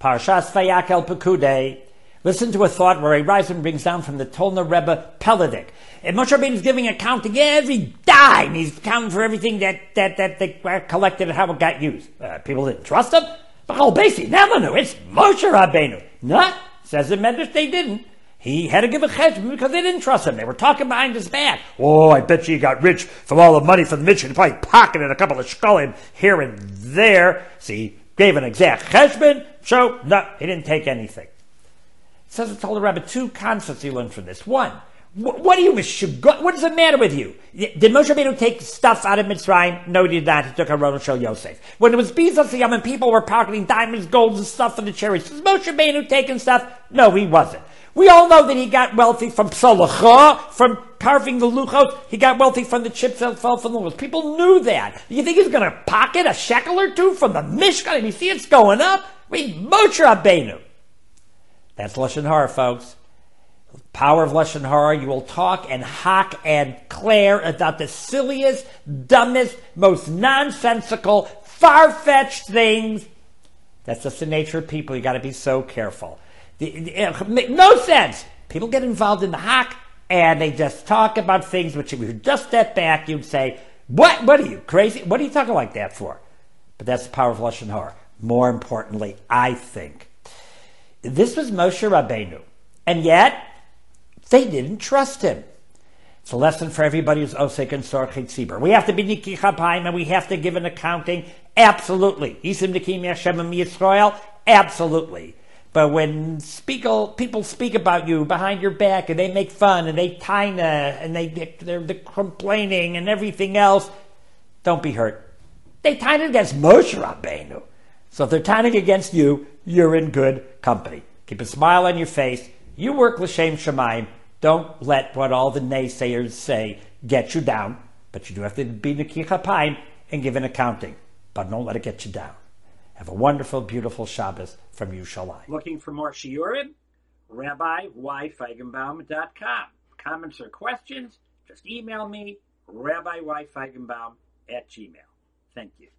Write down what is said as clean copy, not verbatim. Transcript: Parashas Fayak el pekude. Listen to a thought where a Reisman brings down from the Tolna Rebbe, Pelladik. And Moshe Rabbeinu is giving account to every dime. He's accounting for everything that they collected and how it got used. People didn't trust him. But Basically never knew. It's Moshe Rabbeinu. No, says the Medrash, they didn't. He had to give a cheshbon because they didn't trust him. They were talking behind his back. Oh, I bet you he got rich from all the money from the Mitzrayim. He probably pocketed a couple of shkullim here and there. See, gave an exact cheshbon. So, no, he didn't take anything. It says it told the Rebbe two concepts he learned from this. One, what are you, what is the matter with you? Did Moshe Rabbeinu take stuff out of Mitzrayim? No, he did not. He took Aron Shel Yosef. When it was Bezos, the Yemen people were pocketing diamonds, golds, and stuff for the chariots. Is Moshe Rabbeinu taking stuff? No, he wasn't. We all know that he got wealthy from psalacha, from carving the luchos. He got wealthy from the chips that fell from the luchos. People knew that. You think he's going to pocket a shekel or two from the mishkan? And you see it's going up? Moshe Rabbeinu. That's lashon hara, folks. The power of lashon hara. You will talk and hock and clair about the silliest, dumbest, most nonsensical, far-fetched things. That's just the nature of people. You got to be so careful. No sense. People get involved in the hock and they just talk about things which, if you just step back, you'd say, "What? What are you crazy? What are you talking like that for?" But that's the power of lashon hara. More importantly, I think. This was Moshe Rabbeinu, and yet they didn't trust him. It's a lesson for everybody who's Osek and soar chitziber. We have to be niki chapaim, and we have to give an accounting. Absolutely. Isim nikiy meyashem miyisroel. Absolutely. But when people speak about you behind your back, and they make fun, and they taina, and they're complaining, and everything else, don't be hurt. They taina against Moshe Rabbeinu. So if they're taunting against you, you're in good company. Keep a smile on your face. You work L'Shem Shamayim. Don't let what all the naysayers say get you down. But you do have to be niki kapayim and give an accounting. But don't let it get you down. Have a wonderful, beautiful Shabbos from you, Shalai. Looking for more shiurim? RabbiYFeigenbaum.com. Comments or questions? Just email me, RabbiYFeigenbaum@gmail.com. Thank you.